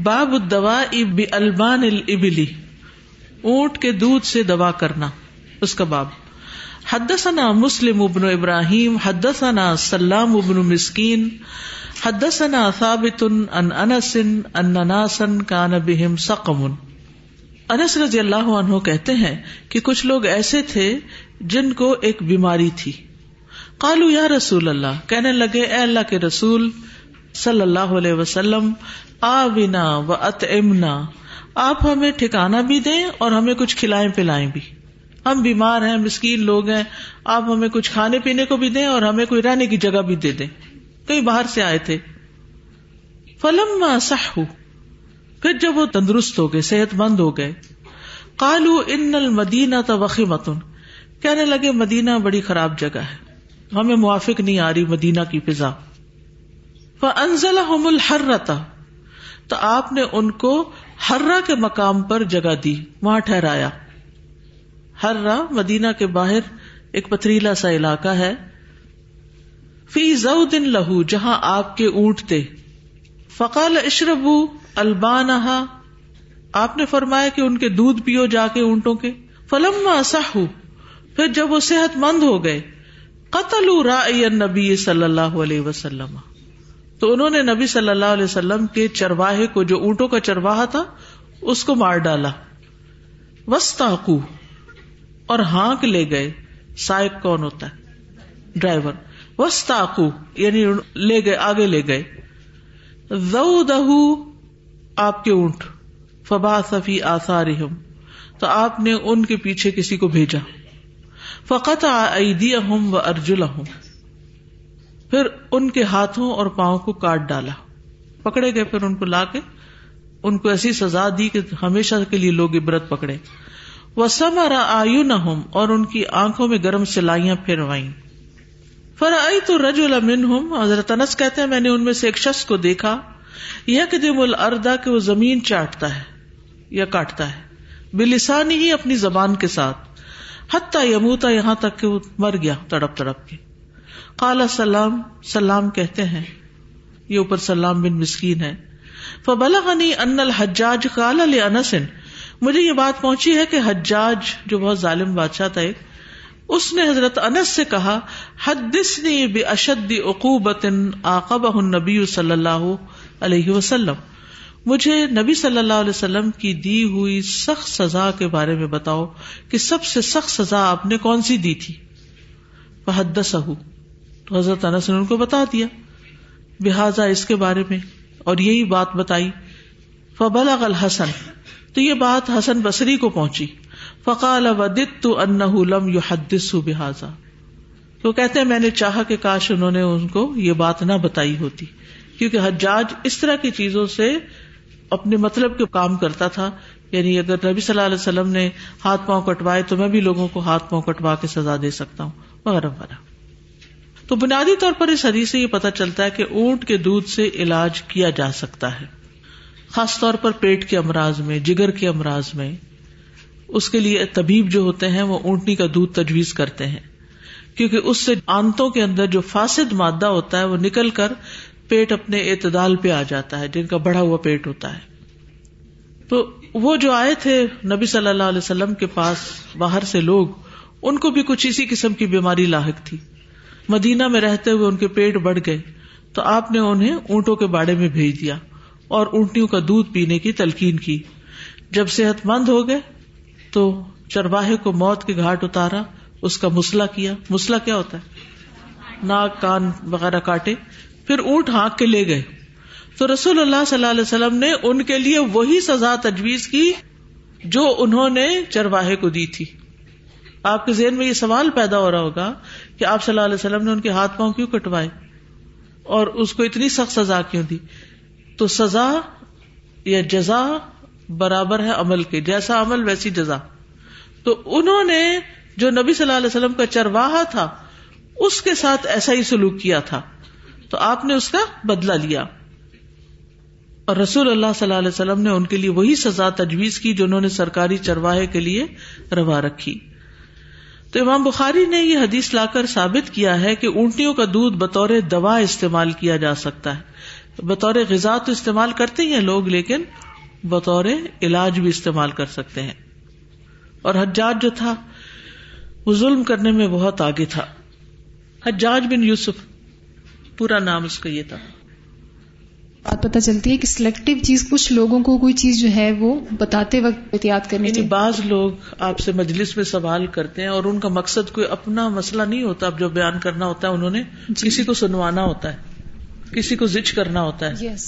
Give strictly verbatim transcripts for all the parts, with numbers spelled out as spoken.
باب الدواء بالبان الابلی، اونٹ کے دودھ سے دوا کرنا، اس کا باب۔ حدثنا مسلم ابن ابراہیم حدثنا سلام ابن مسکین حدثنا ثابت عن انس ان ناسا کان بہم سقم۔ انس رضی اللہ عنہ کہتے ہیں کہ کچھ لوگ ایسے تھے جن کو ایک بیماری تھی۔ قالوا یا رسول اللہ، کہنے لگے اے اللہ کے رسول صلی اللہ علیہ وسلم، آونا واطعمنا، آپ ہمیں ٹھکانہ بھی دیں اور ہمیں کچھ کھلائیں پلائیں بھی، ہم بیمار ہیں، مسکین لوگ ہیں، آپ ہمیں کچھ کھانے پینے کو بھی دیں اور ہمیں کوئی رہنے کی جگہ بھی دے دیں، کئی باہر سے آئے تھے۔ فلما صحوا، پھر جب وہ تندرست ہو گئے، صحت مند ہو گئے، قالوا ان المدینۃ وخیمۃ، کہنے لگے مدینہ بڑی خراب جگہ ہے، ہمیں موافق نہیں آ رہی مدینہ کی فضا۔ فانزلہم الحرۃ، تو آپ نے ان کو حرہ کے مقام پر جگہ دی، وہاں ٹھہرایا۔ حرہ مدینہ کے باہر ایک پتھریلا سا علاقہ ہے، فی زود لہو، جہاں آپ کے اونٹ تھے۔ فقال اشربوا البانہا، آپ نے فرمایا کہ ان کے دودھ پیو جا کے اونٹوں کے۔ فلما صحوا، پھر جب وہ صحت مند ہو گئے، قتلوا راعی النبی صلی اللہ علیہ وسلم، تو انہوں نے نبی صلی اللہ علیہ وسلم کے چرواہے کو، جو اونٹوں کا چرواہا تھا، اس کو مار ڈالا۔ وستاقو، اور ہانک لے گئے، سائق کون ہوتا ہے؟ ڈرائیور۔ وستاقو یعنی لے گئے، آگے لے گئے، ذودہ، آپ کے اونٹ۔ فبعث فی آثارہم، تو آپ نے ان کے پیچھے کسی کو بھیجا۔ فقطع ایدیہم وارجلہم، پھر ان کے ہاتھوں اور پاؤں کو کاٹ ڈالا، پکڑے گئے، پھر ان کو لا کے ان کو ایسی سزا دی کہ ہمیشہ کے لیے لوگ عبرت پکڑے۔ وَسَمَرَ أَعْيُنَهُمْ، اور ان کی آنکھوں میں گرم سلائیاں پھروائیں۔ فَرَأَيْتُ الرَّجُلَ مِنْهُمْ، حضرت انس کہتے ہیں میں نے ان میں سے ایک شخص کو دیکھا، يَقْدِمُ الْأَرْضَ، کہ وہ زمین چاٹتا ہے یا کاٹتا ہے، بِلِسَانِهِ، اپنی زبان کے ساتھ، حَتَّى يَمُوتَ، یہاں تک کہ وہ مر گیا تڑپ تڑپ کے۔ قال سلام، سلام کہتے ہیں، یہ اوپر سلام بن مسکین ہے۔ فبلغنی ان الحجاج قال لانس، مجھے یہ بات پہنچی ہے کہ حجاج جو بہت ظالم بادشاہ تھا، اس نے حضرت انس سے کہا، حدثنی باشد عقوبۃ عاقبہ النبی صلی اللہ علیہ وسلم، مجھے نبی صلی اللہ علیہ وسلم کی دی ہوئی سخت سزا کے بارے میں بتاؤ کہ سب سے سخت سزا آپ نے کون سی دی تھی۔ فحدثہ، تو حضرت انس نے ان کو بتا دیا، بہذا، اس کے بارے میں، اور یہی بات بتائی۔ فبلغ الحسن، تو یہ بات حسن بصری کو پہنچی۔ فقال وددت انه لم يحدثوا بهذا، تو کہتے ہیں میں نے چاہا کہ کاش انہوں نے ان کو یہ بات نہ بتائی ہوتی، کیونکہ حجاج اس طرح کی چیزوں سے اپنے مطلب کے کام کرتا تھا، یعنی اگر نبی صلی اللہ علیہ وسلم نے ہاتھ پاؤں کٹوائے تو میں بھی لوگوں کو ہاتھ پاؤں کٹوا کے سزا دے سکتا ہوں، وغیرہ وغیرہ۔ تو بنیادی طور پر اس حدیث سے یہ پتہ چلتا ہے کہ اونٹ کے دودھ سے علاج کیا جا سکتا ہے، خاص طور پر پیٹ کے امراض میں، جگر کے امراض میں، اس کے لیے طبیب جو ہوتے ہیں وہ اونٹنی کا دودھ تجویز کرتے ہیں، کیونکہ اس سے آنتوں کے اندر جو فاسد مادہ ہوتا ہے وہ نکل کر پیٹ اپنے اعتدال پہ آ جاتا ہے، جن کا بڑھا ہوا پیٹ ہوتا ہے۔ تو وہ جو آئے تھے نبی صلی اللہ علیہ وسلم کے پاس باہر سے لوگ، ان کو بھی کچھ اسی قسم کی بیماری لاحق تھی، مدینہ میں رہتے ہوئے ان کے پیٹ بڑھ گئے، تو آپ نے انہیں اونٹوں کے باڑے میں بھیج دیا اور اونٹیوں کا دودھ پینے کی تلقین کی۔ جب صحت مند ہو گئے تو چرواہے کو موت کے گھاٹ اتارا، اس کا مسئلہ کیا۔ مسئلہ کیا ہوتا ہے؟ ناک کان وغیرہ کاٹے، پھر اونٹ ہانک کے لے گئے۔ تو رسول اللہ صلی اللہ علیہ وسلم نے ان کے لیے وہی سزا تجویز کی جو انہوں نے چرواہے کو دی تھی۔ آپ کے ذہن میں یہ سوال پیدا ہو رہا ہوگا کہ آپ صلی اللہ علیہ وسلم نے ان کے ہاتھ پاؤں کیوں کٹوائے اور اس کو اتنی سخت سزا کیوں دی؟ تو سزا یا جزا برابر ہے عمل کے، جیسا عمل ویسی جزا۔ تو انہوں نے جو نبی صلی اللہ علیہ وسلم کا چرواہا تھا اس کے ساتھ ایسا ہی سلوک کیا تھا، تو آپ نے اس کا بدلہ لیا، اور رسول اللہ صلی اللہ علیہ وسلم نے ان کے لیے وہی سزا تجویز کی جو انہوں نے سرکاری چرواہے کے لیے روا رکھی۔ تو امام بخاری نے یہ حدیث لا کر ثابت کیا ہے کہ اونٹیوں کا دودھ بطور دوا استعمال کیا جا سکتا ہے، بطور غذا تو استعمال کرتے ہی ہیں لوگ، لیکن بطور علاج بھی استعمال کر سکتے ہیں. اور حجاج جو تھا وہ ظلم کرنے میں بہت آگے تھا. حجاج بن یوسف پورا نام اس کا یہ تھا. بات پتہ چلتی ہے کہ سلیکٹو چیز کچھ لوگوں کو کوئی چیز جو ہے وہ بتاتے وقت احتیاط کرنی چاہیے. بعض لوگ آپ سے مجلس میں سوال کرتے ہیں اور ان کا مقصد کوئی اپنا مسئلہ نہیں ہوتا، اب جو بیان کرنا ہوتا ہے انہوں نے کسی کو سنوانا ہوتا ہے، کسی کو ذکر کرنا ہوتا ہے. yes.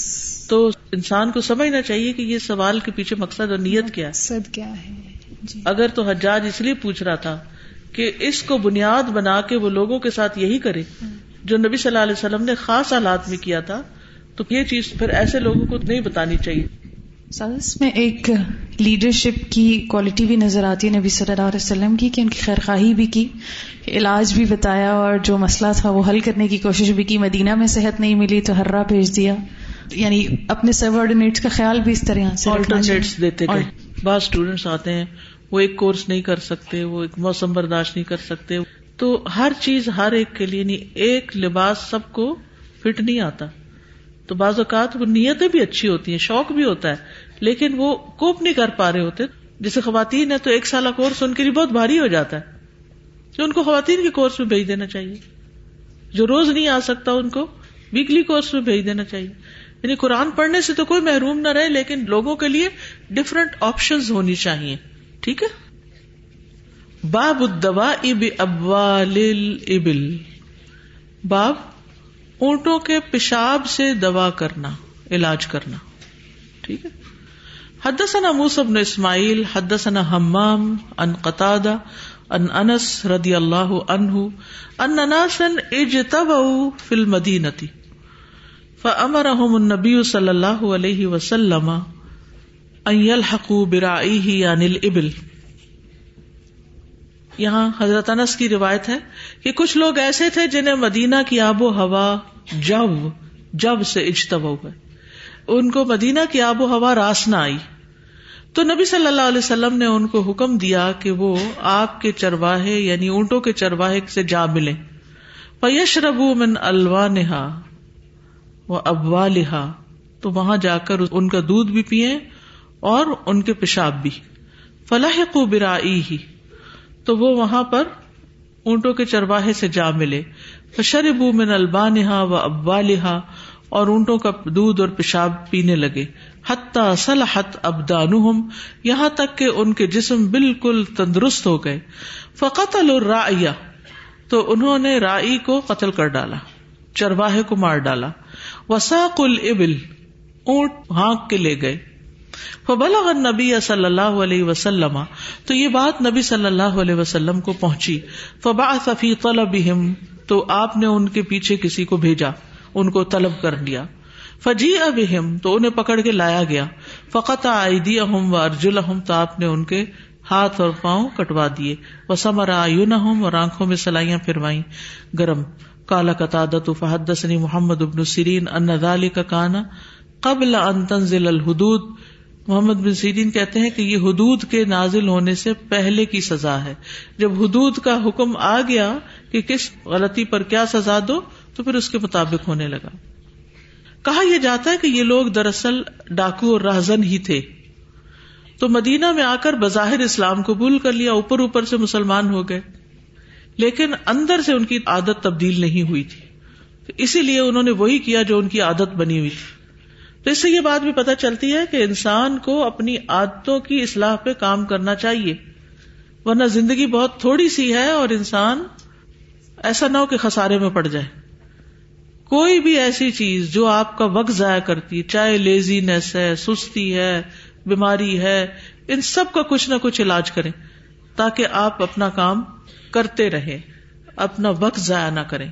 تو انسان کو سمجھنا چاہیے کہ یہ سوال کے پیچھے مقصد اور نیت کیا ہے، مقصد کیا ہے. جی. اگر تو حجاج اس لیے پوچھ رہا تھا کہ اس کو بنیاد بنا کے وہ لوگوں کے ساتھ یہی کرے جو نبی صلی اللہ علیہ وسلم نے خاص حالات میں کیا تھا، تو یہ چیز پھر ایسے لوگوں کو نہیں بتانی چاہیے. اس میں ایک لیڈرشپ کی کوالٹی بھی نظر آتی ہے نبی صلی اللہ علیہ وسلم کی، کہ ان کی خیرخواہی بھی کی، علاج بھی بتایا، اور جو مسئلہ تھا وہ حل کرنے کی کوشش بھی کی. مدینہ میں صحت نہیں ملی تو حرہ بھیج دیا، یعنی اپنے سب آرڈینیٹس کا خیال بھی اس طرح سے آلٹرنیٹس دیتے گئے. بعض اسٹوڈینٹس آتے ہیں وہ ایک کورس نہیں کر سکتے، وہ ایک موسم برداشت نہیں کر سکتے، تو ہر چیز ہر ایک کے لیے نہیں، ایک لباس سب کو فٹ نہیں آتا. تو بعض اوقات وہ نیتیں بھی اچھی ہوتی ہیں، شوق بھی ہوتا ہے، لیکن وہ کوپ نہیں کر پا رہے ہوتے. جیسے خواتین ہے تو ایک سالہ کورس ان کے لیے بہت بھاری ہو جاتا ہے، تو ان کو خواتین کے کورس میں بھیج دینا چاہیے. جو روز نہیں آ سکتا ان کو ویکلی کورس میں بھیج دینا چاہیے. یعنی قرآن پڑھنے سے تو کوئی محروم نہ رہے، لیکن لوگوں کے لیے ڈفرینٹ آپشنز ہونی چاہیے. ٹھیک ہے. باب الدواء بابوال الابل، باب اونٹوں کے پیشاب سے دوا کرنا، علاج کرنا. ٹھیک ہے. حدثنا موسى بن اسماعیل حدثنا حمام عن قتادہ عن انس رضی اللہ عنہ ان ناسا اجتمعوا فی المدینہ فامرهم النبی صلی اللہ علیہ وسلم ان یلحقوا برعیہ عن الابل. یہاں حضرت انس کی روایت ہے کہ کچھ لوگ ایسے تھے جنہیں مدینہ کی آب و ہوا جب جب سے اجتبا گئے، ان کو مدینہ کی آب و ہوا راس نہ آئی، تو نبی صلی اللہ علیہ وسلم نے ان کو حکم دیا کہ وہ آپ کے چرواہے یعنی اونٹوں کے چرواہے سے جا ملیں. فَيَشْرَبُوا مِنْ أَلْوَانِهَا وَأَبْوَالِهَا، تو وہاں جا کر ان کا دودھ بھی پیئیں اور ان کے پیشاب بھی. فَلَحِقُوا بِرَائِهِ، تو وہ وہاں پر اونٹوں کے چرواہے سے جا ملے. فشربوا من البانہا و ابوالہا، اور اونٹوں کا دودھ اور پیشاب پینے لگے. حتی صلحت ابدانہم، یہاں تک کہ ان کے جسم بالکل تندرست ہو گئے. فقتلوا الراعیہ، تو انہوں نے رائی کو قتل کر ڈالا، چرواہے کو مار ڈالا. وساقوا الابل، اونٹ ہانک کے لے گئے. فبلغ النبی صلی اللہ علیہ وسلم، تو یہ بات نبی صلی اللہ علیہ وسلم کو پہنچی. فبعث فی طلبہم، تو آپ نے ان کے پیچھے کسی کو بھیجا، ان کو طلب کر لیا. فجیء بہم، تو انہیں پکڑ کے لایا گیا. فقطع ایدیہم وارجلہم، تو آپ نے ان کے ہاتھ اور پاؤں کٹوا دیے. وسمر اعینہم، اور آنکھوں میں سلائیاں پھروائیں گرم. قال قتادہ فحدثنی محمد بن سیرین ان ذلک کان قبل ان تنزل الحدود، محمد بن سیرین کہتے ہیں کہ یہ حدود کے نازل ہونے سے پہلے کی سزا ہے. جب حدود کا حکم آ گیا کہ کس غلطی پر کیا سزا دو، تو پھر اس کے مطابق ہونے لگا. کہا یہ جاتا ہے کہ یہ لوگ دراصل ڈاکو اور رہزن ہی تھے، تو مدینہ میں آ کر بظاہر اسلام قبول کر لیا، اوپر اوپر سے مسلمان ہو گئے، لیکن اندر سے ان کی عادت تبدیل نہیں ہوئی تھی، تو اسی لیے انہوں نے وہی کیا جو ان کی عادت بنی ہوئی تھی. تو اس سے یہ بات بھی پتہ چلتی ہے کہ انسان کو اپنی عادتوں کی اصلاح پہ کام کرنا چاہیے، ورنہ زندگی بہت تھوڑی سی ہے اور انسان ایسا نہ ہو کہ خسارے میں پڑ جائے. کوئی بھی ایسی چیز جو آپ کا وقت ضائع کرتی ہے، چاہے لیزی نیس ہے، سستی ہے، بیماری ہے، ان سب کا کچھ نہ کچھ علاج کریں تاکہ آپ اپنا کام کرتے رہیں، اپنا وقت ضائع نہ کریں.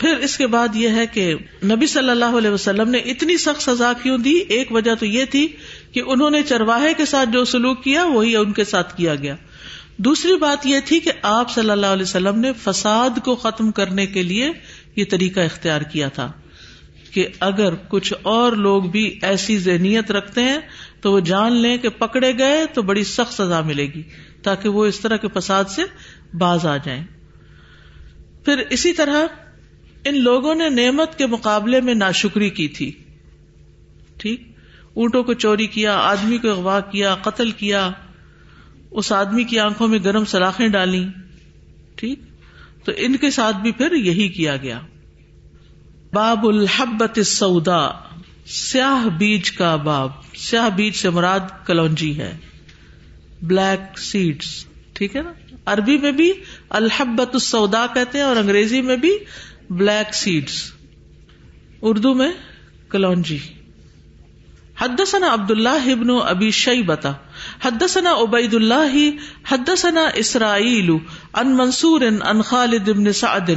پھر اس کے بعد یہ ہے کہ نبی صلی اللہ علیہ وسلم نے اتنی سخت سزا کیوں دی؟ ایک وجہ تو یہ تھی کہ انہوں نے چرواہے کے ساتھ جو سلوک کیا وہی ان کے ساتھ کیا گیا. دوسری بات یہ تھی کہ آپ صلی اللہ علیہ وسلم نے فساد کو ختم کرنے کے لیے یہ طریقہ اختیار کیا تھا کہ اگر کچھ اور لوگ بھی ایسی ذہنیت رکھتے ہیں تو وہ جان لیں کہ پکڑے گئے تو بڑی سخت سزا ملے گی، تاکہ وہ اس طرح کے فساد سے باز آ جائیں. پھر اسی طرح ان لوگوں نے نعمت کے مقابلے میں ناشکری کی تھی. ٹھیک, اونٹوں کو چوری کیا, آدمی کو اغوا کیا, قتل کیا, اس آدمی کی آنکھوں میں گرم سلاخیں ڈالیں. ٹھیک, تو ان کے ساتھ بھی پھر یہی کیا گیا. باب الحبۃ السوداء, سیاہ بیج کا باب. سیاہ بیج سے مراد کلونجی ہے, بلیک سیڈز. ٹھیک ہے نا, عربی میں بھی الحبۃ السوداء کہتے ہیں اور انگریزی میں بھی بلیک سیڈز, اردو میں کلونجی. حدثنا عبداللہ ابن ابی شیبہ حدثنا عبید اللہ حدثنا اسرائیل عن منصور عن خالد بن سعد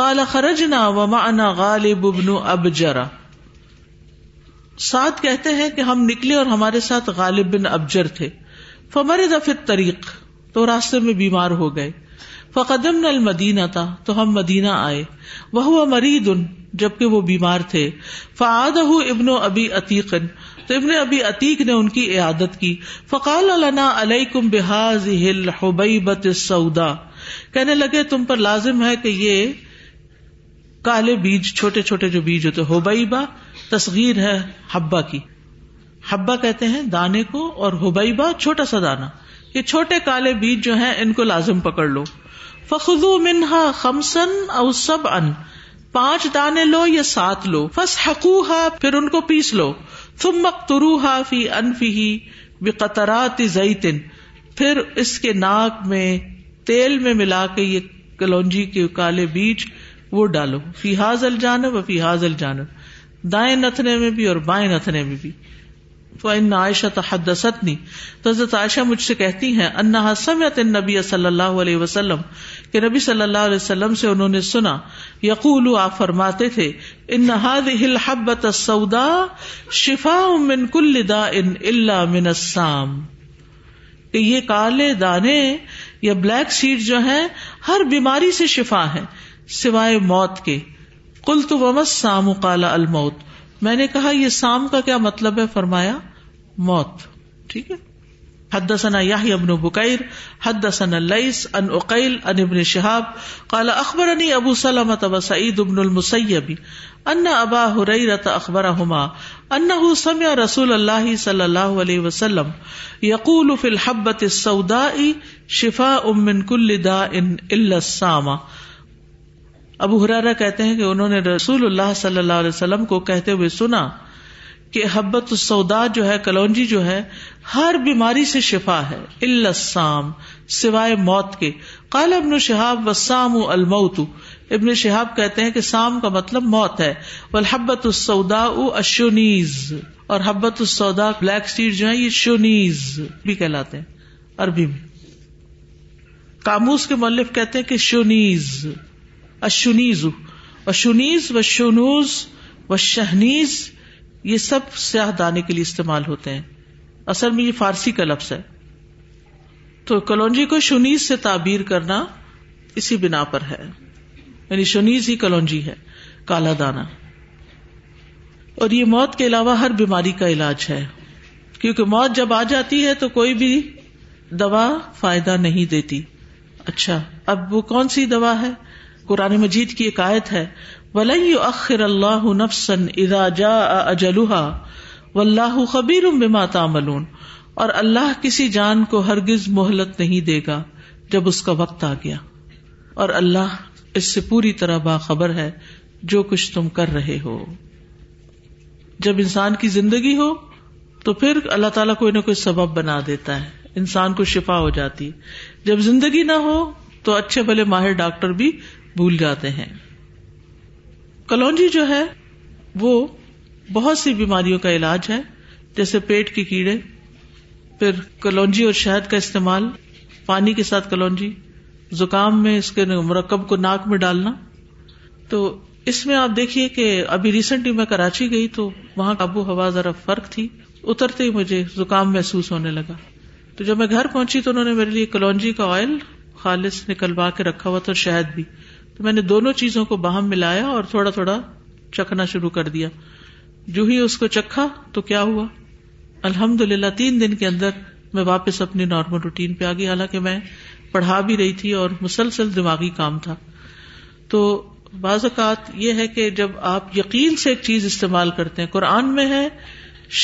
قال خرجنا ومعنا غالب بن ابجر. سعد کہتے ہیں کہ ہم نکلے اور ہمارے ساتھ غالب بن ابجر تھے. فمرض فی الطریق, تو راستے میں بیمار ہو گئے. فقدمنا المدینہ, تو ہم مدینہ آئے. وہو مریض, جبکہ وہ بیمار تھے. فعادہ ابن ابی عتیق, تو ابن ابی عتیق نے ان کی اعادت کی. فقال لنا علیکم بهذه الحبیبۃ السوداء, کہنے لگے تم پر لازم ہے کہ یہ کالے بیج, چھوٹے چھوٹے جو بیج ہوتے. حبیبہ تصغیر ہے حبہ کی, حبہ کہتے ہیں دانے کو, اور حبیبہ چھوٹا سا دانا. یہ چھوٹے کالے بیج جو ہیں ان کو لازم پکڑ لو. فخذوا منها خمسا او سبعا, پانچ دانے لو یا سات لو. فاسحقوها, پھر ان کو پیس لو. ثم اقطروها فی انفه بقطرات زیت, پھر اس کے ناک میں تیل میں ملا کے یہ کلونجی کے کالے بیج وہ ڈالو. فی هذا الجانب و فی هذا الجانب, دائیں نتھنے میں بھی اور بائیں نتھنے میں بھی. فإن عائشة حدثتنی, تو حضرت عائشہ مجھ سے کہتی ہیں انہا سمعت النبی صلی اللہ علیہ وسلم, کہ نبی صلی اللہ علیہ وسلم سے انہوں نے سنا. یقول, آپ فرماتے تھے ان هذه الحبۃ السوداء شفاء من كل داء الا من السام, کہ یہ کالے دانے یا بلیک سیڈ جو ہیں ہر بیماری سے شفا ہیں سوائے موت کے. قلت وما السام قال الموت, میں نے کہا یہ سام کا کیا مطلب ہے, فرمایا موت. ٹھیک ہے. حدثنا یحیی بن بکیر حدثنا لیث عن عقیل عن ابن شہاب قال اخبرنی ابو سلمۃ و سعید بن المسیب ان ابا ہریرہ اخبرہما انہ سمع رسول اللہ صلی اللہ علیہ وسلم یقول فی الحبۃ السوداء شفاء من کل داء الا السام. ابو ہریرہ کہتے ہیں کہ انہوں نے رسول اللہ صلی اللہ علیہ وسلم کو کہتے ہوئے سنا کہ حبۃ السوداء جو ہے, کلونجی جو ہے, ہر بیماری سے شفا ہے, الا السام, سوائے موت کے. قال ابن شہاب والسام الموت, ابن شہاب کہتے ہیں کہ سام کا مطلب موت ہے. والحبۃ السوداء الشنیز, اور حبۃ السوداء بلیک سیڈ جو ہیں یہ شنیز بھی کہلاتے ہیں عربی میں. قاموس کے مؤلف کہتے ہیں کہ شنیز, الشنیز و شنیز و شنوز و شہنیز, یہ سب سیاہ دانے کے لیے استعمال ہوتے ہیں. اصل میں یہ فارسی کا لفظ ہے, تو کلونجی کو شنیز سے تعبیر کرنا اسی بنا پر ہے, یعنی شنیز ہی کلونجی ہے, کالا دانا. اور یہ موت کے علاوہ ہر بیماری کا علاج ہے, کیونکہ موت جب آ جاتی ہے تو کوئی بھی دوا فائدہ نہیں دیتی. اچھا, اب وہ کون سی دوا ہے؟ قرآن مجید کی ایک آیت ہے وَلَن يُؤَخِّرَ اللَّهُ نَفْسًا إِذَا جَاءَ أَجَلُهَا وَاللَّهُ خَبِيرٌ بِمَا تَعْمَلُونَ, اور اللہ کسی جان کو ہرگز مہلت نہیں دے گا جب اس کا وقت آ گیا, اور اللہ اس سے پوری طرح باخبر ہے جو کچھ تم کر رہے ہو. جب انسان کی زندگی ہو تو پھر اللہ تعالیٰ کوئی نہ کوئی سبب بنا دیتا ہے, انسان کو شفا ہو جاتی. جب زندگی نہ ہو تو اچھے بھلے ماہر ڈاکٹر بھی بھول جاتے ہیں. کلونجی جو ہے وہ بہت سی بیماریوں کا علاج ہے, جیسے پیٹ کے کیڑے, پھر کلونجی اور شہد کا استعمال پانی کے ساتھ, کلونجی زکام میں اس کے مرکب کو ناک میں ڈالنا. تو اس میں آپ دیکھیے کہ ابھی ریسنٹلی میں کراچی گئی تو وہاں آب و ہوا ذرا فرق تھی, اترتے ہی مجھے زکام محسوس ہونے لگا. تو جب میں گھر پہنچی تو انہوں نے میرے لیے کلونجی کا آئل خالص نکلوا کے رکھا ہوا تھا اور شہد بھی, تو میں نے دونوں چیزوں کو باہم ملایا اور تھوڑا تھوڑا چکھنا شروع کر دیا. جو ہی اس کو چکھا تو کیا ہوا, الحمدللہ تین دن کے اندر میں واپس اپنی نارمل روٹین پہ آ گئی, حالانکہ میں پڑھا بھی رہی تھی اور مسلسل دماغی کام تھا. تو بعض اوقات یہ ہے کہ جب آپ یقین سے ایک چیز استعمال کرتے ہیں، قرآن میں ہے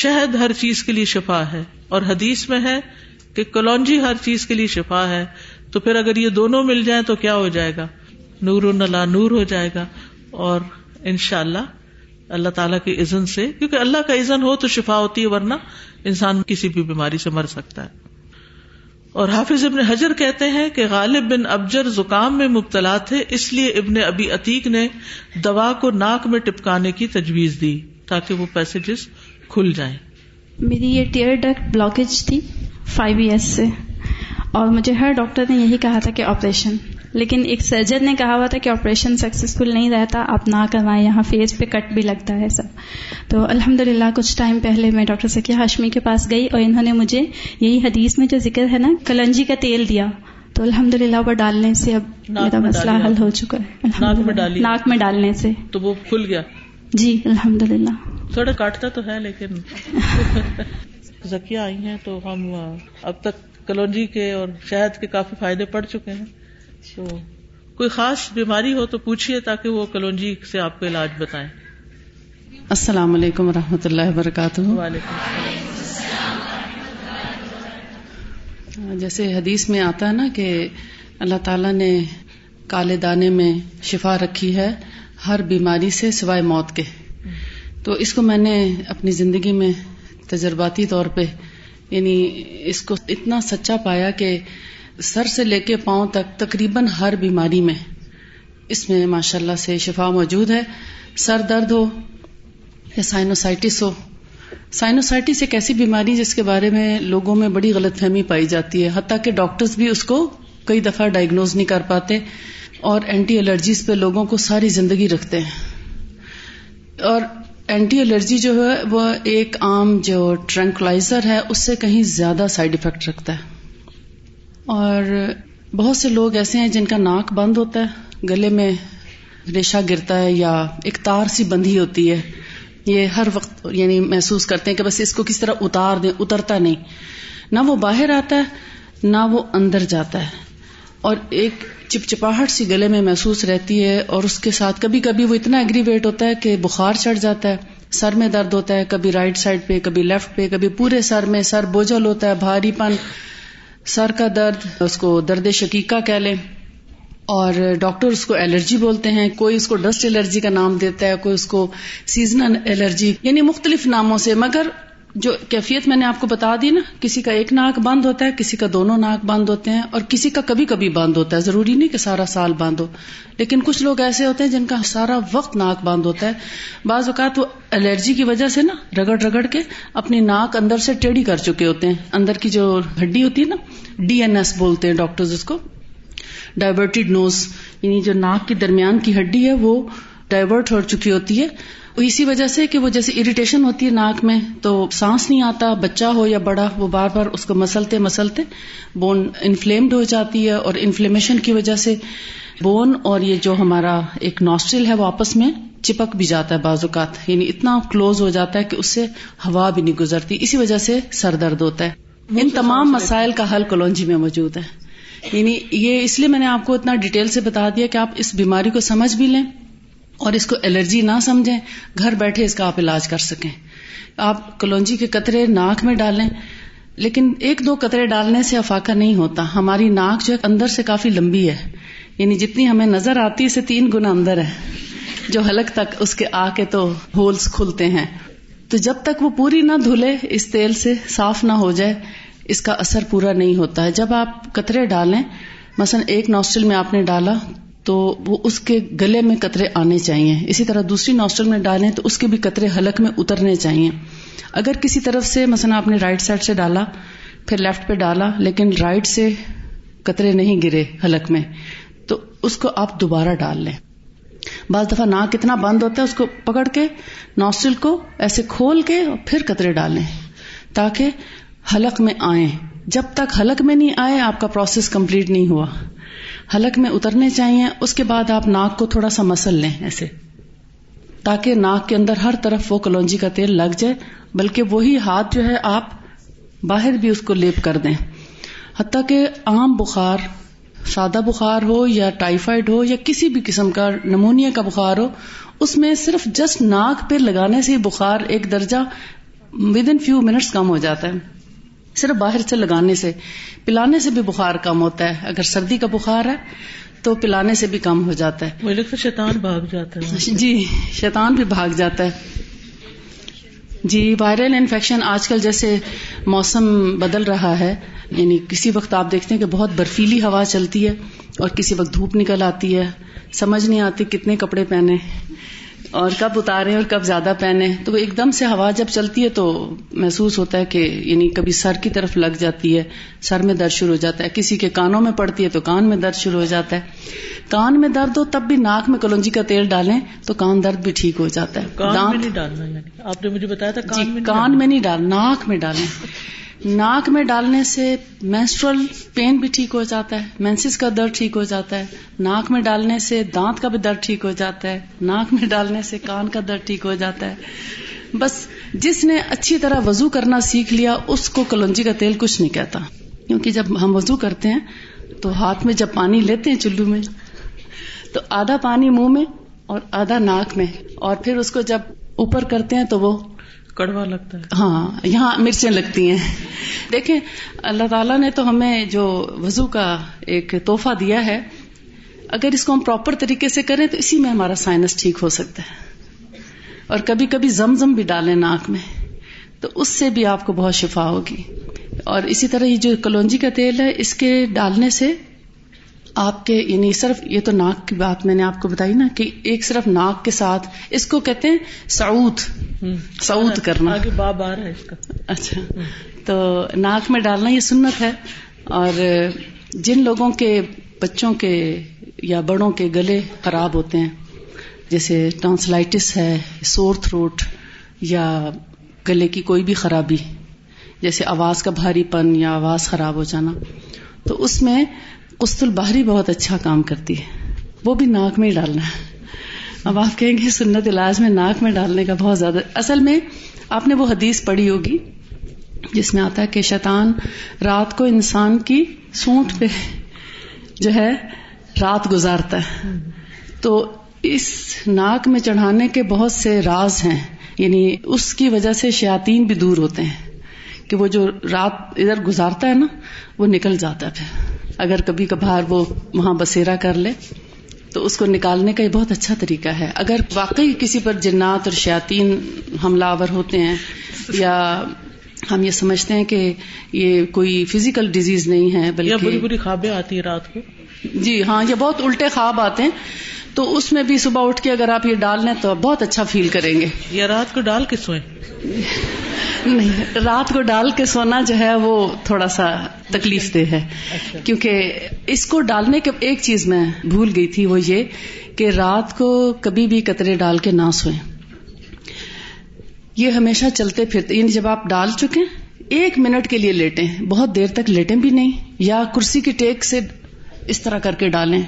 شہد ہر چیز کے لیے شفا ہے، اور حدیث میں ہے کہ کلونجی ہر چیز کے لیے شفا ہے، تو پھر اگر یہ دونوں مل جائیں تو کیا ہو جائے گا، نور و نلا نور ہو جائے گا، اور انشاءاللہ اللہ تعالیٰ کے اذن سے، کیونکہ اللہ کا اذن ہو تو شفا ہوتی ہے، ورنہ انسان کسی بھی بیماری سے مر سکتا ہے۔ اور حافظ ابن حجر کہتے ہیں کہ غالب بن ابجر زکام میں مبتلا تھے، اس لیے ابن ابی عتیق نے دوا کو ناک میں ٹپکانے کی تجویز دی تاکہ وہ پیسیجز کھل جائیں۔ میری یہ ٹیئر ڈکٹ بلاکیج تھی فائیو ایئرس سے، اور مجھے ہر ڈاکٹر نے یہی کہا تھا کہ آپریشن، لیکن ایک سرجن نے کہا ہوا تھا کہ آپریشن سکسیزفل نہیں رہتا، آپ نہ کروائیں، یہاں فیس پہ کٹ بھی لگتا ہے سب۔ تو الحمدللہ کچھ ٹائم پہلے میں ڈاکٹر سکیہ ہاشمی کے پاس گئی، اور انہوں نے مجھے یہی حدیث میں جو ذکر ہے نا کلنجی کا تیل دیا، تو الحمدللہ وہ ڈالنے سے اب میرا مسئلہ حل ہو چکا ہے، ناک میں ڈالنے سے، تو وہ کھل گیا جی الحمدللہ۔ تھوڑا کاٹتا تو ہے لیکن زکیہ آئی ہیں تو ہم اب تک کلونجی کے اور شہد کے کافی فائدے پڑ چکے ہیں، تو کوئی خاص بیماری ہو تو پوچھئے تاکہ وہ کلونجی سے آپ کو علاج بتائیں۔ السلام علیکم ورحمۃ اللہ وبرکاتہ۔ وعلیکم السلام۔ جیسے حدیث میں آتا ہے نا کہ اللہ تعالیٰ نے کالے دانے میں شفا رکھی ہے ہر بیماری سے سوائے موت کے، تو اس کو میں نے اپنی زندگی میں تجرباتی طور پہ یعنی اس کو اتنا سچا پایا کہ سر سے لے کے پاؤں تک تقریباً ہر بیماری میں اس میں ماشاءاللہ سے شفا موجود ہے۔ سر درد ہو یا سائنوسائٹس ہو، سائنوسائٹس ایک ایسی بیماری جس کے بارے میں لوگوں میں بڑی غلط فہمی پائی جاتی ہے، حتیٰ کہ ڈاکٹرز بھی اس کو کئی دفعہ ڈائگنوز نہیں کر پاتے، اور اینٹی الرجیز پہ لوگوں کو ساری زندگی رکھتے ہیں، اور اینٹی الرجی جو ہے وہ ایک عام جو ٹرنکلائزر ہے اس سے کہیں زیادہ سائیڈ ایفیکٹ رکھتا ہے۔ اور بہت سے لوگ ایسے ہیں جن کا ناک بند ہوتا ہے، گلے میں ریشہ گرتا ہے، یا ایک تار سی بندھی ہوتی ہے، یہ ہر وقت یعنی محسوس کرتے ہیں کہ بس اس کو کس طرح اتار دیں، اترتا نہیں، نہ وہ باہر آتا ہے نہ وہ اندر جاتا ہے، اور ایک چپچپاہٹ سی گلے میں محسوس رہتی ہے، اور اس کے ساتھ کبھی کبھی وہ اتنا ایگریویٹ ہوتا ہے کہ بخار چڑھ جاتا ہے، سر میں درد ہوتا ہے، کبھی رائٹ سائڈ پہ، کبھی لیفٹ پہ، کبھی پورے سر میں، سر بوجھل ہوتا ہے، بھاری پن، سر کا درد، اس کو درد شقیقہ کہہ لیں، اور ڈاکٹر اس کو الرجی بولتے ہیں، کوئی اس کو ڈسٹ الرجی کا نام دیتا ہے، کوئی اس کو سیزنل الرجی، یعنی مختلف ناموں سے، مگر جو کیفیت میں نے آپ کو بتا دی نا، کسی کا ایک ناک بند ہوتا ہے، کسی کا دونوں ناک بند ہوتے ہیں، اور کسی کا کبھی کبھی بند ہوتا ہے، ضروری نہیں کہ سارا سال بند ہو، لیکن کچھ لوگ ایسے ہوتے ہیں جن کا سارا وقت ناک بند ہوتا ہے، بعض اوقات وہ الرجی کی وجہ سے نا رگڑ رگڑ کے اپنی ناک اندر سے ٹیڑھی کر چکے ہوتے ہیں، اندر کی جو ہڈی ہوتی ہے نا، ڈی این ایس بولتے ہیں ڈاکٹرز اس کو، ڈائیورٹیڈ نوز، یعنی جو ناک کے درمیان کی ہڈی ہے وہ ڈائیورٹ ہو چکی ہوتی ہے، اسی وجہ سے کہ وہ جیسے اریٹیشن ہوتی ہے ناک میں تو سانس نہیں آتا، بچہ ہو یا بڑا، وہ بار بار اس کو مسلتے مسلتے بون انفلیمڈ ہو جاتی ہے، اور انفلیمیشن کی وجہ سے بون اور یہ جو ہمارا ایک نوسٹرل ہے وہ آپس میں چپک بھی جاتا ہے بعض اوقات، یعنی اتنا کلوز ہو جاتا ہے کہ اس سے ہوا بھی نہیں گزرتی، اسی وجہ سے سر درد ہوتا ہے۔ ان تمام مسائل کا حل کلونجی میں موجود ہے، یعنی یہ اس لیے میں نے آپ کو اتنا ڈیٹیل سے بتا دیا کہ آپ اس بیماری کو سمجھ بھی لیں اور اس کو الرجی نہ سمجھیں، گھر بیٹھے اس کا آپ علاج کر سکیں۔ آپ کلونجی کے قطرے ناک میں ڈالیں، لیکن ایک دو قطرے ڈالنے سے افاقہ نہیں ہوتا، ہماری ناک جو ہے اندر سے کافی لمبی ہے، یعنی جتنی ہمیں نظر آتی ہے اس سے تین گنا اندر ہے، جو حلق تک اس کے آ کے تو ہولز کھلتے ہیں، تو جب تک وہ پوری نہ دھلے، اس تیل سے صاف نہ ہو جائے، اس کا اثر پورا نہیں ہوتا ہے۔ جب آپ قطرے ڈالیں، مثلا ایک نوسٹرل میں آپ نے ڈالا تو وہ اس کے گلے میں قطرے آنے چاہیے، اسی طرح دوسری نوسٹرل میں ڈالیں تو اس کے بھی قطرے حلق میں اترنے چاہیے۔ اگر کسی طرف سے مثلا آپ نے رائٹ سائڈ سے ڈالا پھر لیفٹ پہ ڈالا، لیکن رائٹ سے قطرے نہیں گرے حلق میں، تو اس کو آپ دوبارہ ڈال لیں۔ بعض دفعہ ناک اتنا بند ہوتا ہے، اس کو پکڑ کے نوسٹرل کو ایسے کھول کے پھر قطرے ڈالیں تاکہ حلق میں آئیں۔ جب تک حلق میں نہیں آئے آپ کا پروسیس کمپلیٹ نہیں ہوا، حلق میں اترنے چاہیے۔ اس کے بعد آپ ناک کو تھوڑا سا مسل لیں ایسے، تاکہ ناک کے اندر ہر طرف وہ کلونجی کا تیل لگ جائے، بلکہ وہی ہاتھ جو ہے آپ باہر بھی اس کو لیپ کر دیں، حتیٰ کہ عام بخار، سادہ بخار ہو یا ٹائیفائیڈ ہو یا کسی بھی قسم کا نمونیا کا بخار ہو، اس میں صرف جسٹ ناک پہ لگانے سے بخار ایک درجہ ود ان فیو منٹس کم ہو جاتا ہے، صرف باہر سے لگانے سے۔ پلانے سے بھی بخار کم ہوتا ہے، اگر سردی کا بخار ہے تو پلانے سے بھی کم ہو جاتا ہے۔ مجھے لگتا ہے شیطان بھاگ جاتا ہے۔ جی، شیطان بھی بھاگ جاتا ہے۔ جی، وائرل انفیکشن آج کل جیسے موسم بدل رہا ہے، یعنی کسی وقت آپ دیکھتے ہیں کہ بہت برفیلی ہوا چلتی ہے اور کسی وقت دھوپ نکل آتی ہے، سمجھ نہیں آتی کتنے کپڑے پہنے اور کب اتاریں اور کب زیادہ پہنے۔ تو ایک دم سے ہوا جب چلتی ہے تو محسوس ہوتا ہے کہ یعنی کبھی سر کی طرف لگ جاتی ہے، سر میں درد شروع ہو جاتا ہے، کسی کے کانوں میں پڑتی ہے تو کان میں درد شروع ہو جاتا ہے، کان میں درد ہو تب بھی ناک میں کلونجی کا تیل ڈالیں تو کان درد بھی ٹھیک ہو جاتا ہے۔ کان میں نہیں ڈالنا، یعنی آپ نے مجھے بتایا تھا کان میں؟ کان میں نہیں ڈالنا، ناک میں ڈالیں۔ ناک میں ڈالنے سے مینسٹرل پین بھی ٹھیک ہو جاتا ہے، مینسس کا درد ٹھیک ہو جاتا ہے۔ ناک میں ڈالنے سے دانت کا بھی درد ٹھیک ہو جاتا ہے، ناک میں ڈالنے سے کان کا درد ٹھیک ہو جاتا ہے۔ بس جس نے اچھی طرح وضو کرنا سیکھ لیا اس کو کلونجی کا تیل کچھ نہیں کہتا، کیونکہ جب ہم وضو کرتے ہیں تو ہاتھ میں جب پانی لیتے ہیں چلو میں تو آدھا پانی منہ میں اور آدھا ناک میں، اور پھر اس کو جب اوپر کرتے ہیں تو وہ کڑوا لگتا ہے، ہاں یہاں مرچیں لگتی ہیں۔ دیکھیں، اللہ تعالیٰ نے تو ہمیں جو وضو کا ایک تحفہ دیا ہے، اگر اس کو ہم پراپر طریقے سے کریں تو اسی میں ہمارا سائنس ٹھیک ہو سکتا ہے۔ اور کبھی کبھی زمزم بھی ڈالیں ناک میں تو اس سے بھی آپ کو بہت شفا ہوگی۔ اور اسی طرح یہ جو کلونجی کا تیل ہے، اس کے ڈالنے سے آپ کے یعنی صرف یہ تو ناک کی بات میں نے آپ کو بتائی نا، کہ ایک صرف ناک کے ساتھ اس کو کہتے ہیں سعود سعود کرنا، آگے باب آ رہا ہے اس کا۔ اچھا، تو ناک میں ڈالنا یہ سنت ہے۔ اور جن لوگوں کے بچوں کے یا بڑوں کے گلے خراب ہوتے ہیں، جیسے ٹانسلائٹس ہے، سور تھروٹ یا گلے کی کوئی بھی خرابی جیسے آواز کا بھاری پن یا آواز خراب ہو جانا، تو اس میں قسط البحری بہت اچھا کام کرتی ہے، وہ بھی ناک میں ہی ڈالنا ہے۔ اب آپ کہیں گے سنت علاج میں ناک میں ڈالنے کا بہت زیادہ، اصل میں آپ نے وہ حدیث پڑھی ہوگی جس میں آتا ہے کہ شیطان رات کو انسان کی سونٹ پہ جو ہے رات گزارتا ہے، تو اس ناک میں چڑھانے کے بہت سے راز ہیں، یعنی اس کی وجہ سے شیاطین بھی دور ہوتے ہیں کہ وہ جو رات ادھر گزارتا ہے نا وہ نکل جاتا ہے، پھر اگر کبھی کبھار وہ وہاں بسیرا کر لے تو اس کو نکالنے کا یہ بہت اچھا طریقہ ہے۔ اگر واقعی کسی پر جنات اور شیاطین حملہ آور ہوتے ہیں یا ہم یہ سمجھتے ہیں کہ یہ کوئی فزیکل ڈیزیز نہیں ہے، بلکہ بری بری خوابیں آتی ہیں رات کو، جی ہاں، یہ بہت الٹے خواب آتے ہیں، تو اس میں بھی صبح اٹھ کے اگر آپ یہ ڈال لیں تو آپ بہت اچھا فیل کریں گے۔ یا رات کو ڈال کے سوئیں؟ نہیں، رات کو ڈال کے سونا جو ہے وہ تھوڑا سا تکلیف دہ ہے، کیونکہ اس کو ڈالنے کے ایک چیز میں بھول گئی تھی، وہ یہ کہ رات کو کبھی بھی قطرے ڈال کے نہ سوئیں، یہ ہمیشہ چلتے پھرتے، یعنی جب آپ ڈال چکے ایک منٹ کے لیے لیٹیں، بہت دیر تک لیٹیں بھی نہیں، یا کرسی کی ٹیک سے اس طرح کر کے ڈالیں،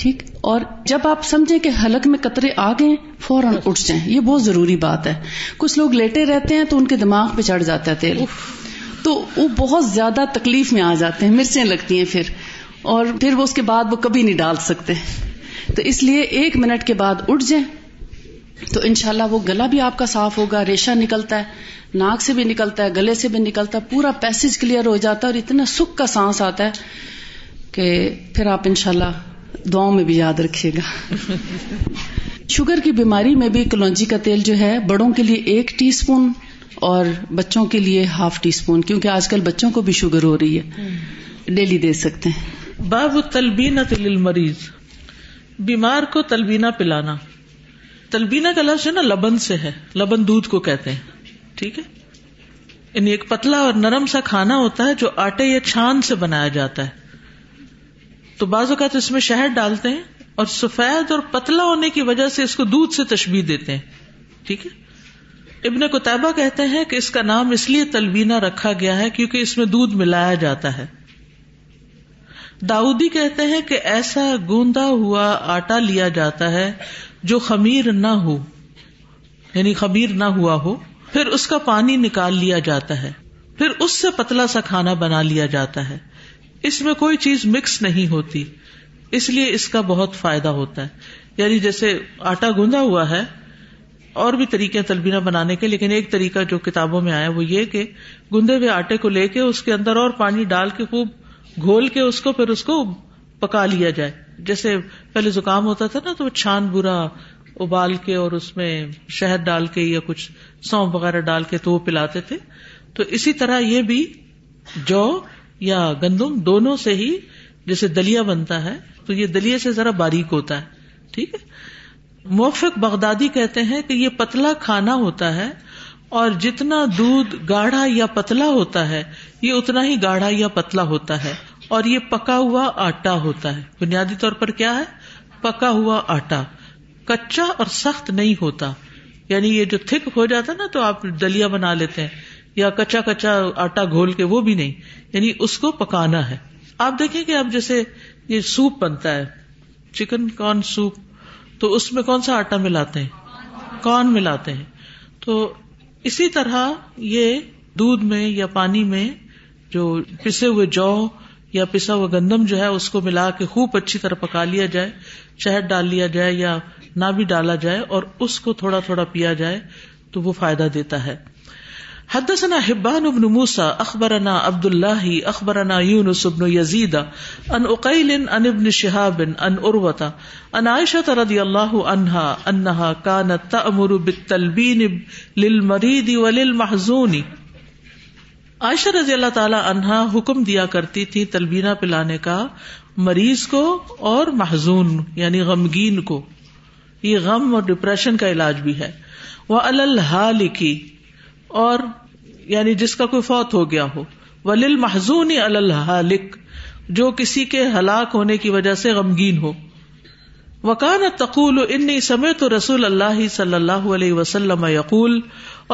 ٹھیک، اور جب آپ سمجھیں کہ حلق میں قطرے آ گئے فوراً اٹھ جائیں، یہ بہت ضروری بات ہے۔ کچھ لوگ لیٹے رہتے ہیں تو ان کے دماغ پہ چڑھ جاتا ہے تیل، تو وہ بہت زیادہ تکلیف میں آ جاتے ہیں، مرچیں لگتی ہیں پھر، اور پھر وہ اس کے بعد وہ کبھی نہیں ڈال سکتے، تو اس لیے ایک منٹ کے بعد اٹھ جائیں تو انشاءاللہ وہ گلا بھی آپ کا صاف ہوگا، ریشہ نکلتا ہے، ناک سے بھی نکلتا ہے، گلے سے بھی نکلتا ہے، پورا پیسج کلیئر ہو جاتا ہے، اور اتنا سکھ کا سانس آتا ہے کہ پھر آپ انشاءاللہ دعاؤں میں بھی یاد رکھیے گا۔ شوگر کی بیماری میں بھی کلونجی کا تیل جو ہے بڑوں کے لیے ایک ٹی اسپون اور بچوں کے لیے ہاف ٹی اسپون، کیونکہ آج کل بچوں کو بھی شوگر ہو رہی ہے، ڈیلی دے سکتے ہیں۔ باب التلبینۃ للمریض، بیمار کو تلبینہ پلانا۔ تلبینہ کا لفظ ہے نا لبن سے ہے، لبن دودھ کو کہتے ہیں، ٹھیک ہے، یعنی ایک پتلا اور نرم سا کھانا ہوتا ہے جو آٹے یا چھان سے بنایا جاتا ہے، تو بعض اوقات اس میں شہد ڈالتے ہیں اور سفید اور پتلا ہونے کی وجہ سے اس کو دودھ سے تشبیہ دیتے ہیں، ٹھیک ہے۔ ابن قتیبہ کہتے ہیں کہ اس کا نام اس لیے تلبینہ رکھا گیا ہے کیونکہ اس میں دودھ ملایا جاتا ہے۔ داؤدی کہتے ہیں کہ ایسا گوندا ہوا آٹا لیا جاتا ہے جو خمیر نہ ہو، یعنی خمیر نہ ہوا ہو، پھر اس کا پانی نکال لیا جاتا ہے، پھر اس سے پتلا سا کھانا بنا لیا جاتا ہے، اس میں کوئی چیز مکس نہیں ہوتی، اس لیے اس کا بہت فائدہ ہوتا ہے. یعنی جیسے آٹا گوندھا ہوا ہے، اور بھی طریقے تلبینہ بنانے کے، لیکن ایک طریقہ جو کتابوں میں آیا وہ یہ کہ گوندھے ہوئے آٹے کو لے کے اس کے اندر اور پانی ڈال کے خوب گھول کے اس کو پھر اس کو پکا لیا جائے. جیسے پہلے زکام ہوتا تھا نا، تو وہ چھان بورا ابال کے اور اس میں شہد ڈال کے یا کچھ سونف وغیرہ ڈال کے تو وہ پلاتے تھے. تو اسی طرح یہ بھی جو یا گندم دونوں سے ہی، جیسے دلیا بنتا ہے تو یہ دلیے سے ذرا باریک ہوتا ہے. ٹھیک ہے. موفق بغدادی کہتے ہیں کہ یہ پتلا کھانا ہوتا ہے، اور جتنا دودھ گاڑھا یا پتلا ہوتا ہے یہ اتنا ہی گاڑھا یا پتلا ہوتا ہے، اور یہ پکا ہوا آٹا ہوتا ہے. بنیادی طور پر کیا ہے؟ پکا ہوا آٹا، کچا اور سخت نہیں ہوتا. یعنی یہ جو تھک ہو جاتا نا تو آپ دلیا بنا لیتے ہیں، یا کچا کچا آٹا گھول کے، وہ بھی نہیں. یعنی اس کو پکانا ہے. آپ دیکھیں کہ اب جیسے یہ سوپ بنتا ہے، چکن کارن سوپ، تو اس میں کون سا آٹا ملاتے ہیں؟ کارن ملاتے ہیں. تو اسی طرح یہ دودھ میں یا پانی میں جو پسے ہوئے جو یا پسا ہوا گندم جو ہے اس کو ملا کے خوب اچھی طرح پکا لیا جائے، شہد ڈال لیا جائے یا نہ بھی ڈالا جائے، اور اس کو تھوڑا تھوڑا پیا جائے تو وہ فائدہ دیتا ہے. حدثنا حبان بن موسى اخبرنا عبد الله اخبرنا يونس بن يزيد عن عقيل عن ابن شهاب عن عروة عن عائشة رضي الله عنها انها كانت تأمر بالتلبين للمريض وللمحزون. عائشہ رضی اللہ تعالیٰ عنہا حکم دیا کرتی تھی تلبینہ پلانے کا مریض کو اور محزون یعنی غمگین کو. یہ غم اور ڈپریشن کا علاج بھی ہے. وعلی الحالک، اور یعنی جس کا کوئی فوت ہو گیا ہو. وللمحزون علی الحالک، جو کسی کے ہلاک ہونے کی وجہ سے غمگین ہو. وکانت تقول انی سمعت رسول اللہ صلی اللہ علیہ وسلم یقول،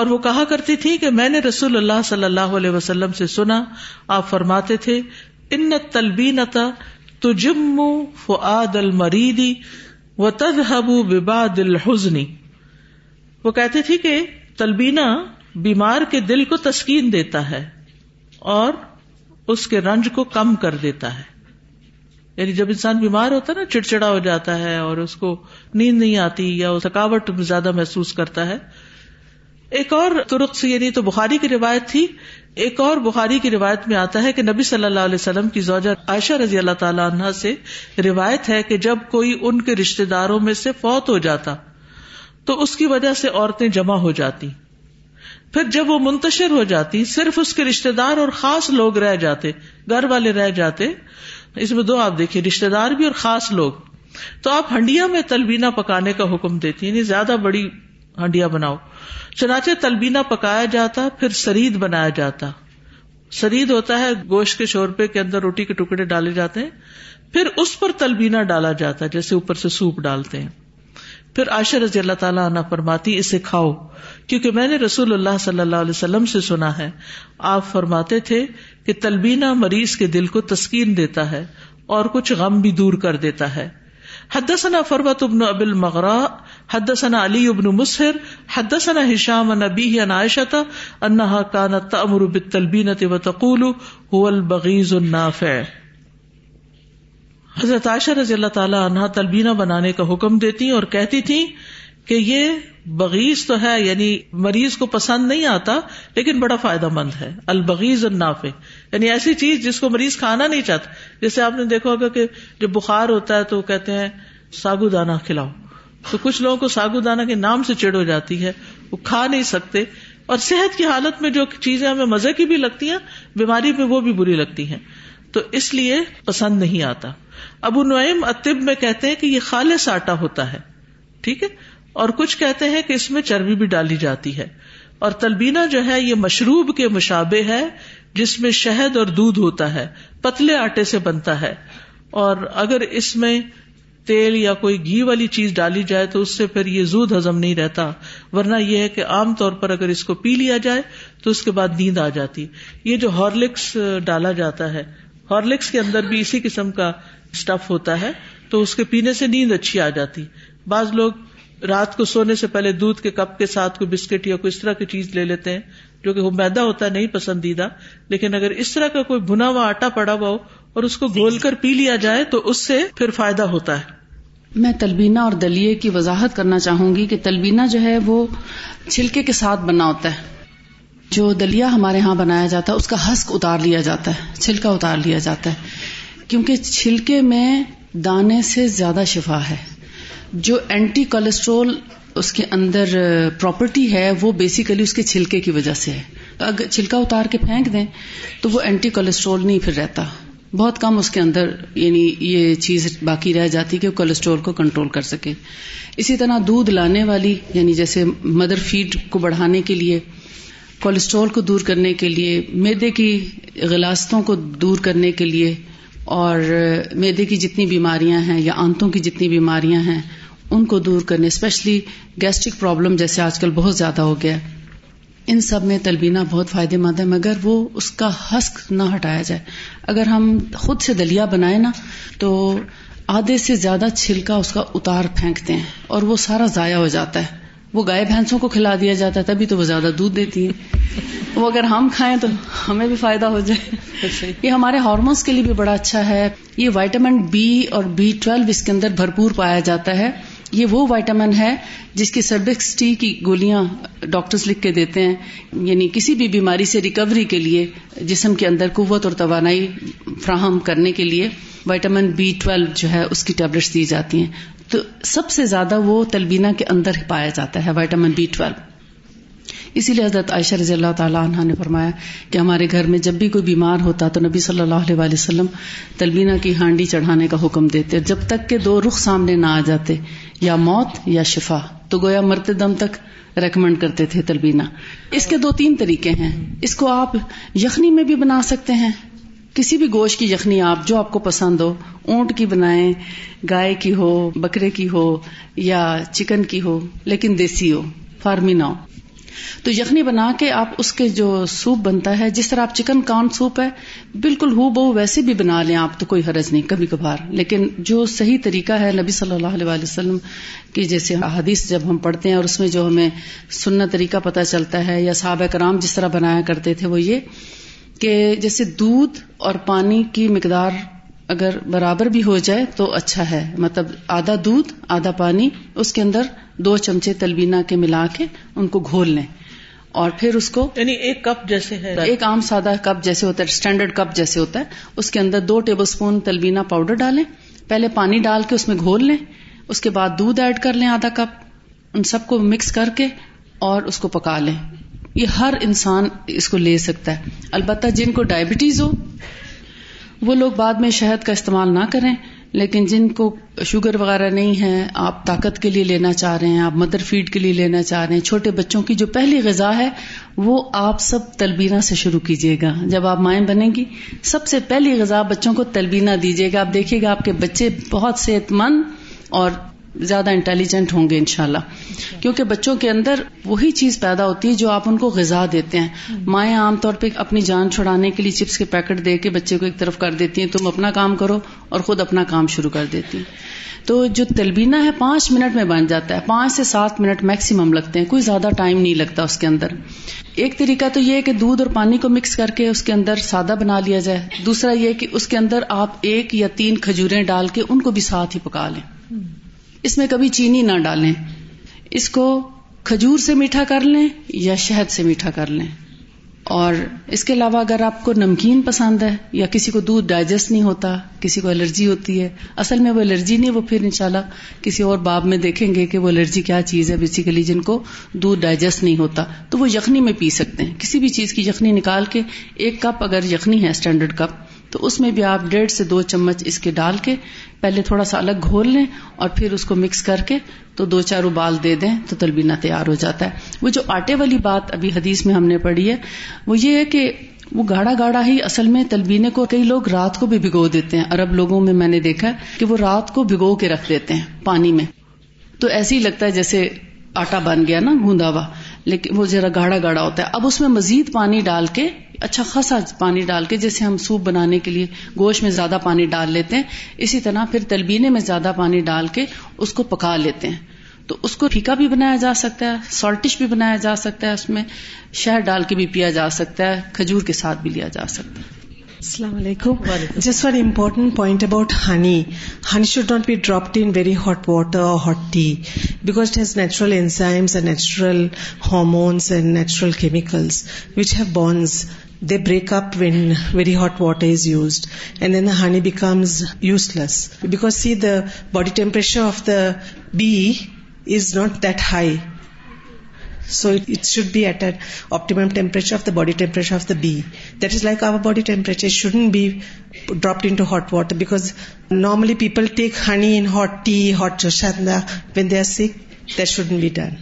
اور وہ کہا کرتی تھی کہ میں نے رسول اللہ صلی اللہ علیہ وسلم سے سنا، آپ فرماتے تھے ان التلبینۃ تجم فؤاد المریض وتذهب ببعض الحزن. وہ کہتے تھے کہ تلبینہ بیمار کے دل کو تسکین دیتا ہے اور اس کے رنج کو کم کر دیتا ہے. یعنی جب انسان بیمار ہوتا ہے نا، چڑچڑا ہو جاتا ہے اور اس کو نیند نہیں آتی یا تھکاوٹ زیادہ محسوس کرتا ہے. ایک اور طرق سے، یعنی تو بخاری کی روایت تھی، ایک اور بخاری کی روایت میں آتا ہے کہ نبی صلی اللہ علیہ وسلم کی زوجہ عائشہ رضی اللہ تعالیٰ عنہ سے روایت ہے کہ جب کوئی ان کے رشتہ داروں میں سے فوت ہو جاتا تو اس کی وجہ سے عورتیں جمع ہو جاتی، پھر جب وہ منتشر ہو جاتی صرف اس کے رشتہ دار اور خاص لوگ رہ جاتے، گھر والے رہ جاتے. اس میں دو آپ دیکھیں، رشتہ دار بھی اور خاص لوگ. تو آپ ہنڈیا میں تلبینہ پکانے کا حکم دیتی، یعنی زیادہ بڑی ہنڈیا بناؤ. چنانچہ تلبینہ پکایا جاتا، پھر سرید بنایا جاتا. سرید ہوتا ہے گوشت کے شوربے کے اندر روٹی کے ٹکڑے ڈالے جاتے ہیں، پھر اس پر تلبینہ ڈالا جاتا جیسے اوپر سے سوپ ڈالتے ہیں. پھر عائشہ رضی اللہ تعالیٰ عنہ فرماتی اسے کھاؤ، کیونکہ میں نے رسول اللہ صلی اللہ علیہ وسلم سے سنا ہے، آپ فرماتے تھے کہ تلبینہ مریض کے دل کو تسکین دیتا ہے اور کچھ غم بھی دور کر دیتا ہے. حدثنا فروة بن أبي المغراء حدثنا علي بن مسهر حدثنا هشام عن أبيه عن عائشة أنها كانت تأمر بالتلبينة وتقول هو البغيض النافع. حضرت عائشہ رضی اللہ تعالی عنہا تلبینہ بنانے کا حکم دیتی اور کہتی تھی کہ یہ بغیض تو ہے، یعنی مریض کو پسند نہیں آتا لیکن بڑا فائدہ مند ہے. البغیض النافع، یعنی ایسی چیز جس کو مریض کھانا نہیں چاہتا. جیسے آپ نے دیکھا ہوگا کہ جب بخار ہوتا ہے تو کہتے ہیں ساگو دانہ کھلاؤ، تو کچھ لوگوں کو ساگو دانہ کے نام سے چڑ ہو جاتی ہے، وہ کھا نہیں سکتے. اور صحت کی حالت میں جو چیزیں ہمیں مزے کی بھی لگتی ہیں، بیماری میں وہ بھی بری لگتی ہیں، تو اس لیے پسند نہیں آتا. ابو نعیم الطب میں کہتے ہیں کہ یہ خالص آٹا ہوتا ہے، ٹھیک ہے، اور کچھ کہتے ہیں کہ اس میں چربی بھی ڈالی جاتی ہے. اور تلبینہ جو ہے یہ مشروب کے مشابہ ہے جس میں شہد اور دودھ ہوتا ہے، پتلے آٹے سے بنتا ہے، اور اگر اس میں تیل یا کوئی گھی والی چیز ڈالی جائے تو اس سے پھر یہ زود ہضم نہیں رہتا، ورنہ یہ ہے کہ عام طور پر اگر اس کو پی لیا جائے تو اس کے بعد نیند آ جاتی. یہ جو ہارلکس ڈالا جاتا ہے، ہارلکس کے اندر بھی اسی قسم کا اسٹف ہوتا ہے، تو اس کے پینے سے نیند اچھی آ جاتی. بعض لوگ رات کو سونے سے پہلے دودھ کے کپ کے ساتھ کوئی بسکٹ یا کوئی اس طرح کی چیز لے لیتے ہیں جو کہ وہ میدا ہوتا ہے نہیں پسندیدہ، لیکن اگر اس طرح کا کوئی بھنا ہوا آٹا پڑا ہوا ہو اور اس کو گھول کر پی لیا جائے تو اس سے پھر فائدہ ہوتا ہے. میں تلبینہ اور دلیے کی وضاحت کرنا چاہوں گی کہ تلبینہ جو ہے وہ چھلکے کے ساتھ بنا ہوتا ہے. جو دلیہ ہمارے ہاں بنایا جاتا ہے اس کا حسک اتار لیا جاتا ہے, چھلکا اتار لیا جاتا ہے, کیونکہ چھلکے میں دانے سے زیادہ شفا ہے. جو اینٹی کولیسٹرول اس کے اندر پراپرٹی ہے وہ بیسیکلی اس کے چھلکے کی وجہ سے ہے. اگر چھلکا اتار کے پھینک دیں تو وہ اینٹی کولیسٹرول نہیں پھر رہتا, بہت کم اس کے اندر یعنی یہ چیز باقی رہ جاتی کہ وہ کولیسٹرول کو کنٹرول کر سکے. اسی طرح دودھ لانے والی یعنی جیسے مدر فیڈ کو بڑھانے کے لیے, کولیسٹرول کو دور کرنے کے لیے, معدے کی غلاظتوں کو دور کرنے کے لیے, اور معدے کی جتنی بیماریاں ہیں یا آنتوں کی جتنی بیماریاں ہیں ان کو دور کرنے, اسپیشلی گیسٹرک پرابلم جیسے آج کل بہت زیادہ ہو گیا ہے, ان سب میں تلبینہ بہت فائدہ مند ہے, مگر وہ اس کا حسک نہ ہٹایا جائے. اگر ہم خود سے دلیا بنائیں نا تو آدھے سے زیادہ چھلکا اس کا اتار پھینکتے ہیں اور وہ سارا ضائع ہو جاتا ہے. وہ گائے بھینسوں کو کھلا دیا جاتا ہے, تبھی تو وہ زیادہ دودھ دیتی ہیں. وہ اگر ہم کھائیں تو ہمیں بھی فائدہ ہو جائے. یہ ہمارے ہارمونس کے لیے بھی بڑا اچھا ہے. یہ وائٹامن بی اور بی ٹویلو اس کے اندر بھرپور پایا جاتا ہے. یہ وہ وائٹامن ہے جس کی سربیکس ٹی کی گولیاں ڈاکٹرز لکھ کے دیتے ہیں, یعنی کسی بھی بیماری سے ریکوری کے لیے, جسم کے اندر قوت اور توانائی فراہم کرنے کے لیے وائٹامن بی ٹویلو جو ہے اس کی ٹیبلٹس دی جاتی ہیں. تو سب سے زیادہ وہ تلبینہ کے اندر پایا جاتا ہے, وائٹامن بی ٹویلو. اسی لیے حضرت عائشہ رضی اللہ تعالیٰ عنہ نے فرمایا کہ ہمارے گھر میں جب بھی کوئی بیمار ہوتا تو نبی صلی اللہ علیہ وآلہ وسلم تلبینہ کی ہانڈی چڑھانے کا حکم دیتے, جب تک کہ دو رخ سامنے نہ آ جاتے, یا موت یا شفا, تو گویا مرتے دم تک ریکمینڈ کرتے تھے تلبینہ. اس کے دو تین طریقے ہیں. اس کو آپ یخنی میں بھی بنا سکتے ہیں, کسی بھی گوشت کی یخنی آپ جو آپ کو پسند ہو, اونٹ کی بنائیں, گائے کی ہو, بکرے کی ہو, یا چکن کی ہو, لیکن دیسی ہو, فارمی نہ ہو. تو یخنی بنا کے آپ اس کے جو سوپ بنتا ہے, جس طرح آپ چکن کارن سوپ ہے بالکل ہو بہو ویسے بھی بنا لیں آپ, تو کوئی حرج نہیں کبھی کبھار. لیکن جو صحیح طریقہ ہے نبی صلی اللہ علیہ وآلہ وسلم کی جیسے احادیث جب ہم پڑھتے ہیں اور اس میں جو ہمیں سنت طریقہ پتہ چلتا ہے, یا صحابہ کرام جس طرح بنایا کرتے تھے, وہ یہ کہ جیسے دودھ اور پانی کی مقدار اگر برابر بھی ہو جائے تو اچھا ہے, مطلب آدھا دودھ آدھا پانی, اس کے اندر دو چمچے تلبینہ کے ملا کے ان کو گھول لیں, اور پھر اس کو یعنی ایک کپ جیسے ہے, ایک عام سادہ کپ جیسے ہوتا ہے, اسٹینڈرڈ کپ جیسے ہوتا ہے, اس کے اندر دو ٹیبل اسپون تلبینہ پاؤڈر ڈالیں, پہلے پانی ڈال کے اس میں گھول لیں, اس کے بعد دودھ ایڈ کر لیں آدھا کپ, ان سب کو مکس کر کے اور اس کو پکا لیں. یہ ہر انسان اس کو لے سکتا ہے. البتہ جن کو ڈائبٹیز ہو وہ لوگ بعد میں شہد کا استعمال نہ کریں, لیکن جن کو شوگر وغیرہ نہیں ہے, آپ طاقت کے لیے لینا چاہ رہے ہیں, آپ مدر فیڈ کے لیے لینا چاہ رہے ہیں, چھوٹے بچوں کی جو پہلی غذا ہے, وہ آپ سب تلبینہ سے شروع کیجیے گا. جب آپ مائیں بنیں گی سب سے پہلی غذا بچوں کو تلبینہ دیجیے گا. آپ دیکھیے گا آپ کے بچے بہت صحت مند اور زیادہ انٹیلیجنٹ ہوں گے انشاءاللہ, کیونکہ بچوں کے اندر وہی چیز پیدا ہوتی ہے جو آپ ان کو غذا دیتے ہیں. مائیں عام طور پہ اپنی جان چھڑانے کے لیے چپس کے پیکٹ دے کے بچے کو ایک طرف کر دیتی ہیں, تم اپنا کام کرو, اور خود اپنا کام شروع کر دیتی ہیں. تو جو تلبینہ ہے پانچ منٹ میں بن جاتا ہے, پانچ سے سات منٹ میکسیمم لگتے ہیں, کوئی زیادہ ٹائم نہیں لگتا اس کے اندر. ایک طریقہ تو یہ ہے کہ دودھ اور پانی کو مکس کر کے اس کے اندر سادہ بنا لیا جائے. دوسرا یہ کہ اس کے اندر آپ ایک یا تین کھجوریں ڈال کے ان کو بھی ساتھ ہی پکا لیں. اس میں کبھی چینی نہ ڈالیں. اس کو کھجور سے میٹھا کر لیں یا شہد سے میٹھا کر لیں. اور اس کے علاوہ اگر آپ کو نمکین پسند ہے, یا کسی کو دودھ ڈائجسٹ نہیں ہوتا, کسی کو الرجی ہوتی ہے, اصل میں وہ الرجی نہیں, وہ پھر انشاءاللہ کسی اور باب میں دیکھیں گے کہ وہ الرجی کیا چیز ہے. بیسیکلی جن کو دودھ ڈائجسٹ نہیں ہوتا تو وہ یخنی میں پی سکتے ہیں, کسی بھی چیز کی یخنی نکال کے, ایک کپ اگر یخنی ہے اسٹینڈرڈ کپ, تو اس میں بھی آپ ڈیڑھ سے دو چمچ اس کے ڈال کے پہلے تھوڑا سا الگ گھول لیں, اور پھر اس کو مکس کر کے تو دو چار ابال دے دیں تو تلبینہ تیار ہو جاتا ہے. وہ جو آٹے والی بات ابھی حدیث میں ہم نے پڑھی ہے, وہ یہ ہے کہ وہ گاڑھا گاڑھا ہی اصل میں تلبینے کو کئی لوگ رات کو بھی بھگو دیتے ہیں. عرب لوگوں میں میں نے دیکھا کہ وہ رات کو بھگو کے رکھ دیتے ہیں پانی میں, تو ایسے ہی لگتا ہے جیسے آٹا بن گیا نا گوندا ہوا, لیکن وہ ذرا گاڑھا گاڑھا ہوتا ہے. اب اس میں مزید پانی ڈال کے, اچھا خاصا پانی ڈال کے, جیسے ہم سوپ بنانے کے لیے گوشت میں زیادہ پانی ڈال لیتے ہیں, اسی طرح پھر تلبینے میں زیادہ پانی ڈال کے اس کو پکا لیتے ہیں. تو اس کو پھیکا بھی بنایا جا سکتا ہے, سالٹش بھی بنایا جا سکتا ہے, اس میں شہد ڈال کے بھی پیا جا سکتا ہے, کھجور کے ساتھ بھی لیا جا سکتا ہے. Assalamu alaikum. Just one important point about honey. Honey should not be dropped in very hot water or hot tea because it has natural enzymes and natural hormones and natural chemicals which have bonds. They break up when very hot water is used, and then the honey becomes useless. Because see, the body temperature of the bee is not that high. So it, it should be at an optimum temperature of the body temperature of the bee. That is like our body temperature. It shouldn't be dropped into hot water because normally people take honey in hot tea, hot choshanda when they are sick. That shouldn't be done.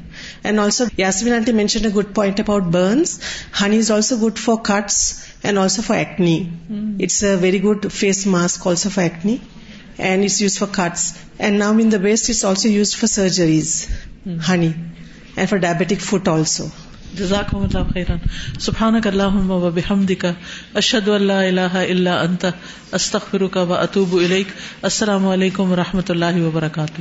And also, Yasmin Auntie mentioned a good point about burns. Honey is also good for cuts and also for acne. Mm. It's a very good face mask also for acne. And it's used for cuts. And now in the West, it's also used for surgeries, mm. honey. And for diabetic foot also. جزاكم اللہ خیرا. سبحانک اللہم و بحمدک اشہد ان لا الہ الا انت استغفرک و اتوب الیک. السلام علیکم و رحمۃ اللہ وبرکاتہ.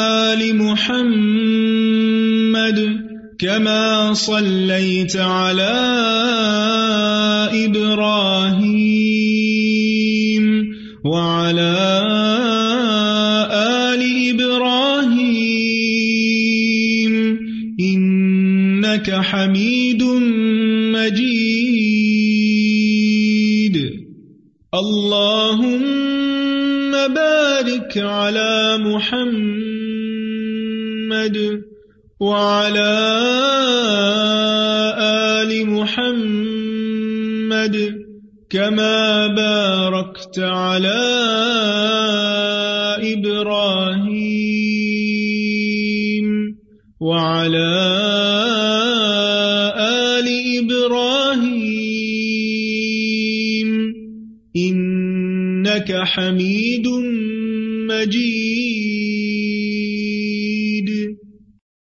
آل محمد كما صليت على إبراهيم وعلى آل إبراهيم إنك حميد مجيد. اللهم بارك على محمد وعلى آل محمد كما باركت على إبراهيم وعلى آل إبراهيم إنك حميد مجيد.